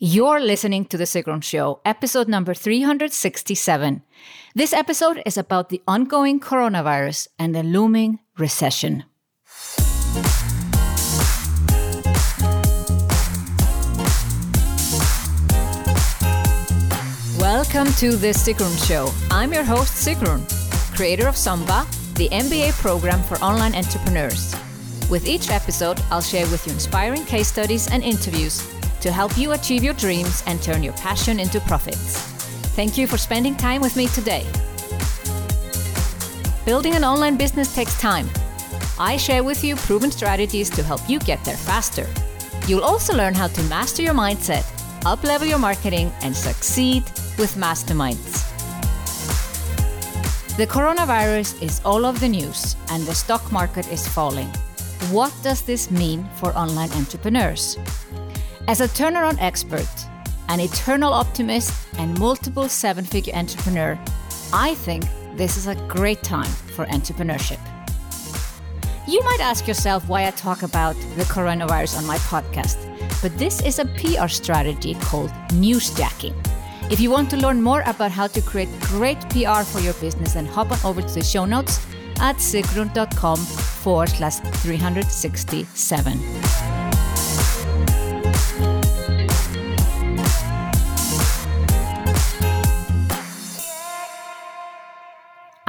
You're listening to The Sigrun Show, episode number 367. This episode is about the ongoing coronavirus and the looming recession. Welcome to The Sigrun Show. I'm your host, Sigrun, creator of Somba, the MBA program for online entrepreneurs. With each episode, I'll share with you inspiring case studies and interviews to help you achieve your dreams and turn your passion into profits. Thank you for spending time with me today. Building an online business takes time. I share with you proven strategies to help you get there faster. You'll also learn how to master your mindset, up-level your marketing, and succeed with masterminds. The coronavirus is all over the news, and the stock market is falling. What does this mean for online entrepreneurs? As a turnaround expert, an eternal optimist, and multiple seven-figure entrepreneur, I think this is a great time for entrepreneurship. You might ask yourself why I talk about the coronavirus on my podcast, but this is a PR strategy called newsjacking. If you want to learn more about how to create great PR for your business, then hop on over to the show notes at sigrun.com/367.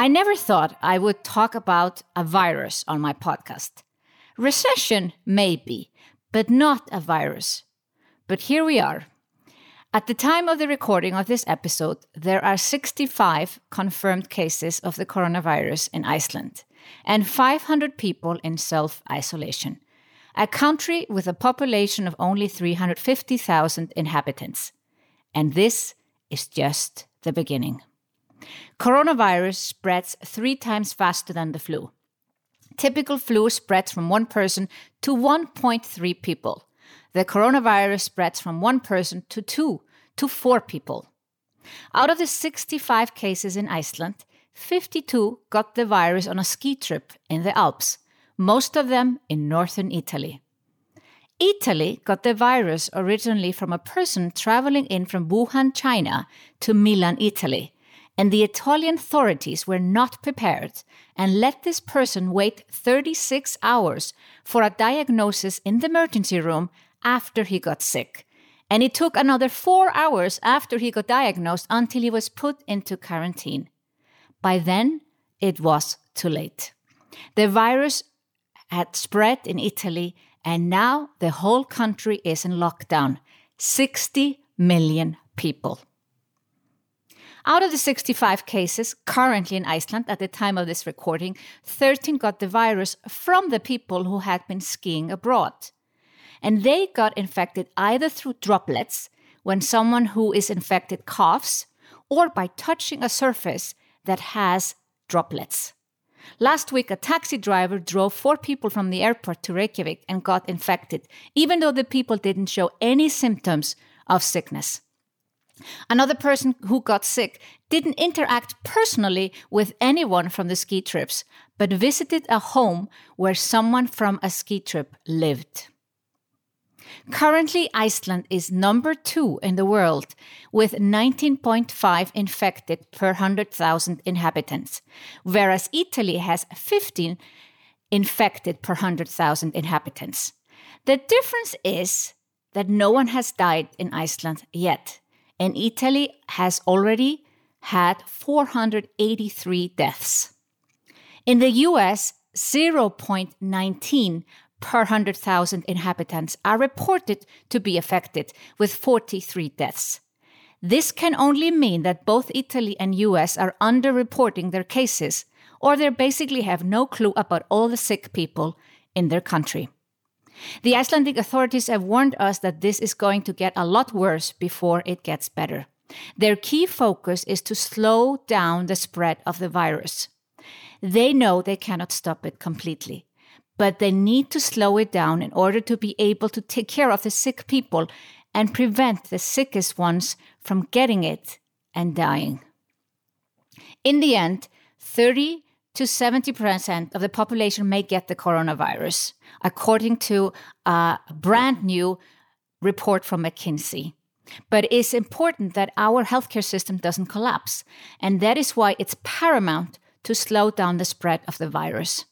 I never thought I would talk about a virus on my podcast. Recession, maybe, but not a virus. But here we are. At the time of the recording of this episode, there are 65 confirmed cases of the coronavirus in Iceland and 500 people in self-isolation, a country with a population of only 350,000 inhabitants. And this is just the beginning. Coronavirus spreads 3 times faster than the flu. Typical flu spreads from one person to 1.3 people. The coronavirus spreads from one person to 2 to 4 people. Out of the 65 cases in Iceland, 52 got the virus on a ski trip in the Alps, most of them in northern Italy. Italy got the virus originally from a person traveling in from Wuhan, China to Milan, Italy. And the Italian authorities were not prepared and let this person wait 36 hours for a diagnosis in the emergency room after he got sick. And it took another 4 hours after he got diagnosed until he was put into quarantine. By then, it was too late. The virus had spread in Italy, and now the whole country is in lockdown. 60 million people. Out of the 65 cases currently in Iceland at the time of this recording, 13 got the virus from the people who had been skiing abroad. And they got infected either through droplets, when someone who is infected coughs, or by touching a surface that has droplets. Last week, a taxi driver drove 4 people from the airport to Reykjavik and got infected, even though the people didn't show any symptoms of sickness. Another person who got sick didn't interact personally with anyone from the ski trips, but visited a home where someone from a ski trip lived. Currently, Iceland is number 2 in the world, with 19.5 infected per 100,000 inhabitants, whereas Italy has 15 infected per 100,000 inhabitants. The difference is that no one has died in Iceland yet. And Italy has already had 483 deaths. In the US, 0.19 per 100,000 inhabitants are reported to be affected, with 43 deaths. This can only mean that both Italy and US are underreporting their cases, or they basically have no clue about all the sick people in their country. The Icelandic authorities have warned us that this is going to get a lot worse before it gets better. Their key focus is to slow down the spread of the virus. They know they cannot stop it completely, but they need to slow it down in order to be able to take care of the sick people and prevent the sickest ones from getting it and dying. In the end, 30 to 70% of the population may get the coronavirus, according to a brand new report from McKinsey. But it's important that our healthcare system doesn't collapse. And that is why it's paramount to slow down the spread of the virus.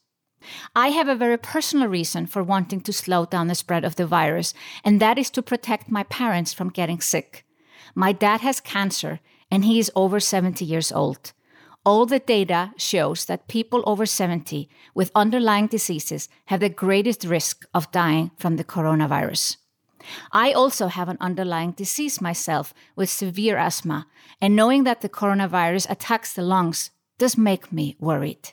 I have a very personal reason for wanting to slow down the spread of the virus, and that is to protect my parents from getting sick. My dad has cancer, and he is over 70 years old. All the data shows that people over 70 with underlying diseases have the greatest risk of dying from the coronavirus. I also have an underlying disease myself with severe asthma, and knowing that the coronavirus attacks the lungs does make me worried.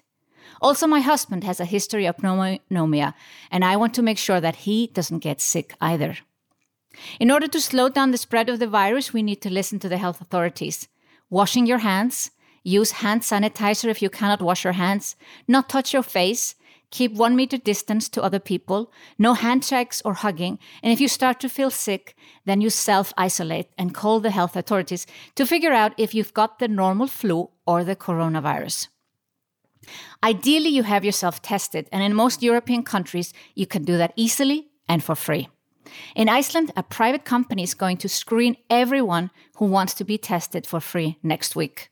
Also, my husband has a history of pneumonia, and I want to make sure that he doesn't get sick either. In order to slow down the spread of the virus, we need to listen to the health authorities. Washing your hands, use hand sanitizer if you cannot wash your hands, not touch your face, keep 1 meter distance to other people, no handshakes or hugging, and if you start to feel sick, then you self-isolate and call the health authorities to figure out if you've got the normal flu or the coronavirus. Ideally, you have yourself tested, and in most European countries, you can do that easily and for free. In Iceland, a private company is going to screen everyone who wants to be tested for free next week.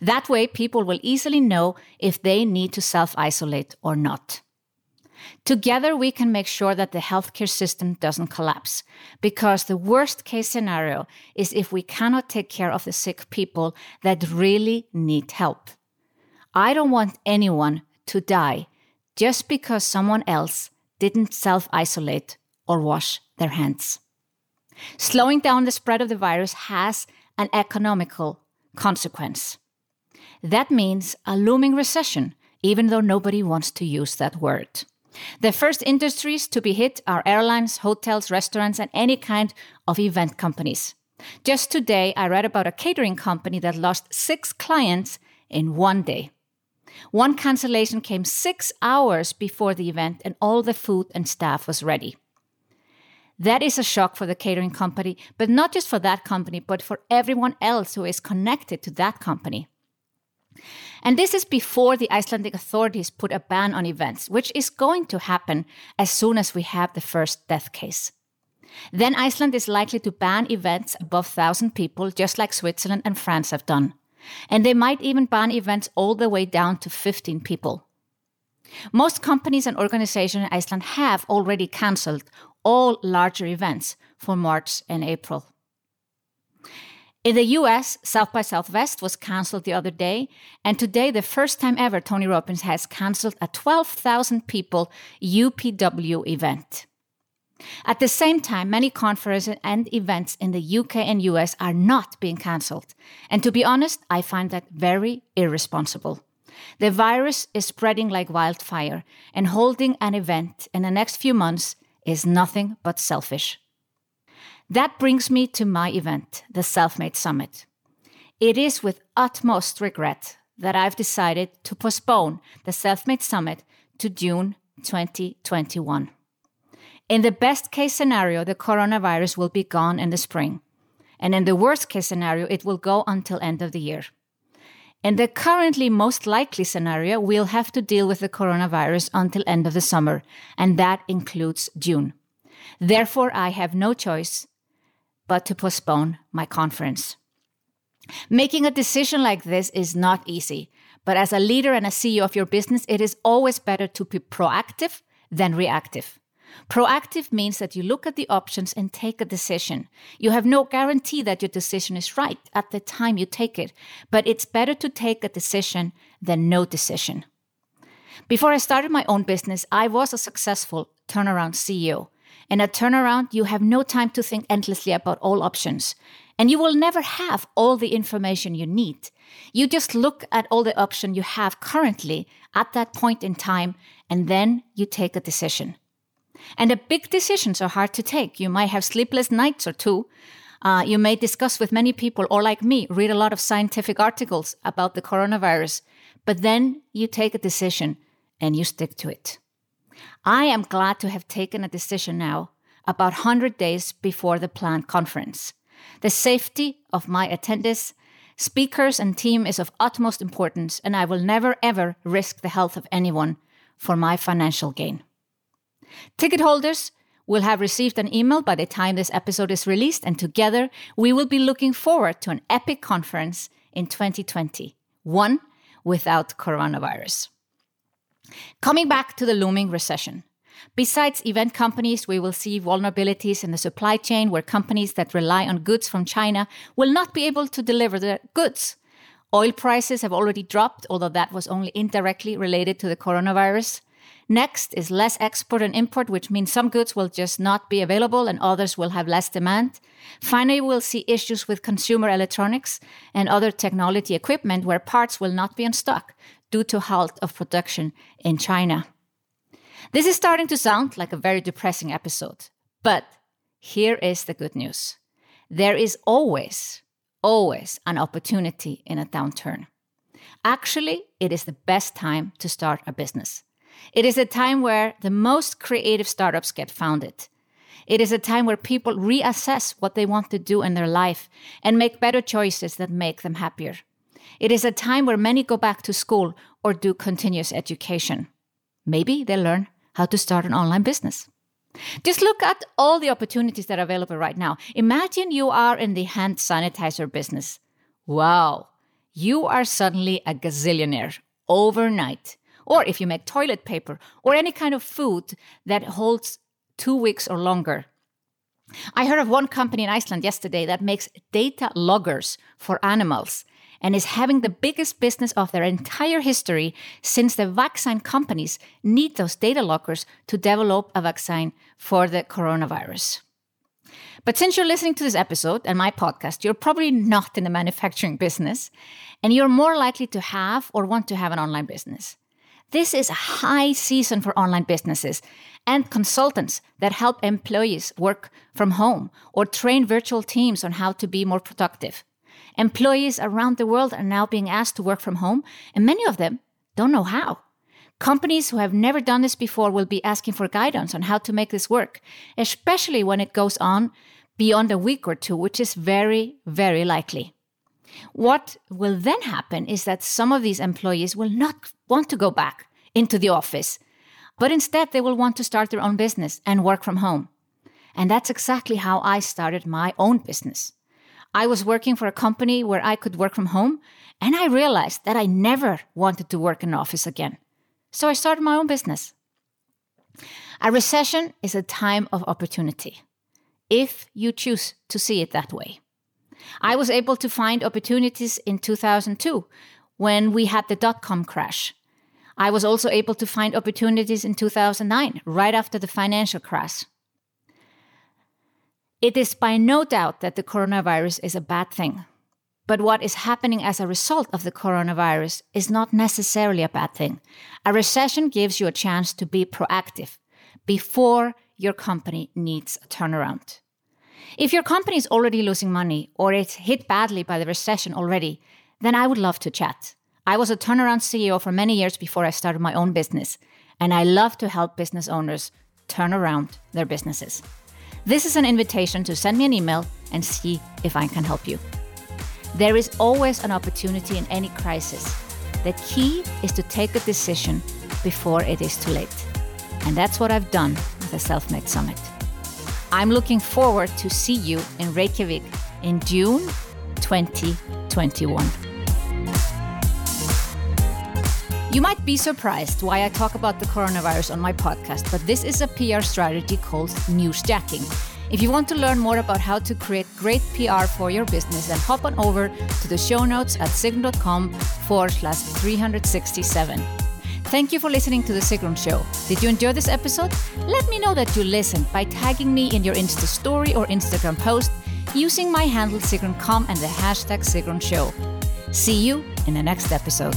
That way, people will easily know if they need to self-isolate or not. Together, we can make sure that the healthcare system doesn't collapse, because the worst-case scenario is if we cannot take care of the sick people that really need help. I don't want anyone to die just because someone else didn't self-isolate or wash their hands. Slowing down the spread of the virus has an economical consequence. That means a looming recession, even though nobody wants to use that word. The first industries to be hit are airlines, hotels, restaurants, and any kind of event companies. Just today, I read about a catering company that lost 6 clients in one day. One cancellation came 6 hours before the event, and all the food and staff was ready. That is a shock for the catering company, but not just for that company, but for everyone else who is connected to that company. And this is before the Icelandic authorities put a ban on events, which is going to happen as soon as we have the first death case. Then Iceland is likely to ban events above 1,000 people, just like Switzerland and France have done. And they might even ban events all the way down to 15 people. Most companies and organizations in Iceland have already cancelled all larger events for March and April. In the US, South by Southwest was cancelled the other day, and today, the first time ever, Tony Robbins has cancelled a 12,000 people UPW event. At the same time, many conferences and events in the UK and US are not being cancelled. And to be honest, I find that very irresponsible. The virus is spreading like wildfire, and holding an event in the next few months is nothing but selfish. That brings me to my event, the Selfmade Summit. It is with utmost regret that I've decided to postpone the Selfmade Summit to June 2021. In the best-case scenario, the coronavirus will be gone in the spring. And in the worst-case scenario, it will go until end of the year. In the currently most likely scenario, we'll have to deal with the coronavirus until end of the summer, and that includes June. Therefore, I have no choice but to postpone my conference. Making a decision like this is not easy, but as a leader and a CEO of your business, it is always better to be proactive than reactive. Proactive means that you look at the options and take a decision. You have no guarantee that your decision is right at the time you take it, but it's better to take a decision than no decision. Before I started my own business, I was a successful turnaround CEO. In a turnaround, you have no time to think endlessly about all options, and you will never have all the information you need. You just look at all the options you have currently at that point in time, and then you take a decision. And the big decisions are hard to take. You might have sleepless nights or two. You may discuss with many people, or like me, read a lot of scientific articles about the coronavirus. But then you take a decision and you stick to it. I am glad to have taken a decision now, about 100 days before the planned conference. The safety of my attendees, speakers and team is of utmost importance, and I will never ever risk the health of anyone for my financial gain. Ticket holders, will have received an email by the time this episode is released, and together we will be looking forward to an epic conference in 2020, one without coronavirus. Coming back to the looming recession. Besides event companies, we will see vulnerabilities in the supply chain where companies that rely on goods from China will not be able to deliver their goods. Oil prices have already dropped, although that was only indirectly related to the coronavirus. Next is less export and import, which means some goods will just not be available and others will have less demand. Finally, we'll see issues with consumer electronics and other technology equipment where parts will not be in stock due to halt of production in China. This is starting to sound like a very depressing episode, but here is the good news. There is always an opportunity in a downturn. Actually, it is the best time to start a business. It is a time where the most creative startups get founded. It is a time where people reassess what they want to do in their life and make better choices that make them happier. It is a time where many go back to school or do continuous education. Maybe they learn how to start an online business. Just look at all the opportunities that are available right now. Imagine you are in the hand sanitizer business. Wow, you are suddenly a gazillionaire overnight. Or if you make toilet paper or any kind of food that holds 2 weeks or longer. I heard of one company in Iceland yesterday that makes data loggers for animals and is having the biggest business of their entire history since the vaccine companies need those data loggers to develop a vaccine for the coronavirus. But since you're listening to this episode and my podcast, you're probably not in the manufacturing business and you're more likely to have or want to have an online business. This is a high season for online businesses and consultants that help employees work from home or train virtual teams on how to be more productive. Employees around the world are now being asked to work from home, and many of them don't know how. Companies who have never done this before will be asking for guidance on how to make this work, especially when it goes on beyond a week or two, which is very, very likely. What will then happen is that some of these employees will not want to go back into the office, but instead they will want to start their own business and work from home. And that's exactly how I started my own business. I was working for a company where I could work from home, and I realized that I never wanted to work in an office again. So I started my own business. A recession is a time of opportunity, if you choose to see it that way. I was able to find opportunities in 2002 when we had the dot-com crash. I was also able to find opportunities in 2009, right after the financial crash. It is by no doubt that the coronavirus is a bad thing. But what is happening as a result of the coronavirus is not necessarily a bad thing. A recession gives you a chance to be proactive before your company needs a turnaround. If your company is already losing money or it's hit badly by the recession already, then I would love to chat. I was a turnaround CEO for many years before I started my own business, and I love to help business owners turn around their businesses. This is an invitation to send me an email and see if I can help you. There is always an opportunity in any crisis. The key is to take a decision before it is too late. And that's what I've done with the Selfmade Summit. I'm looking forward to see you in Reykjavik in June 2021. You might be surprised why I talk about the coronavirus on my podcast, but this is a PR strategy called newsjacking. If you want to learn more about how to create great PR for your business, then hop on over to the show notes at sigrun.com/367. Thank you for listening to The Sigrun Show. Did you enjoy this episode? Let me know that you listened by tagging me in your Insta story or Instagram post using my handle sigrun.com and the hashtag Sigrun Show. See you in the next episode.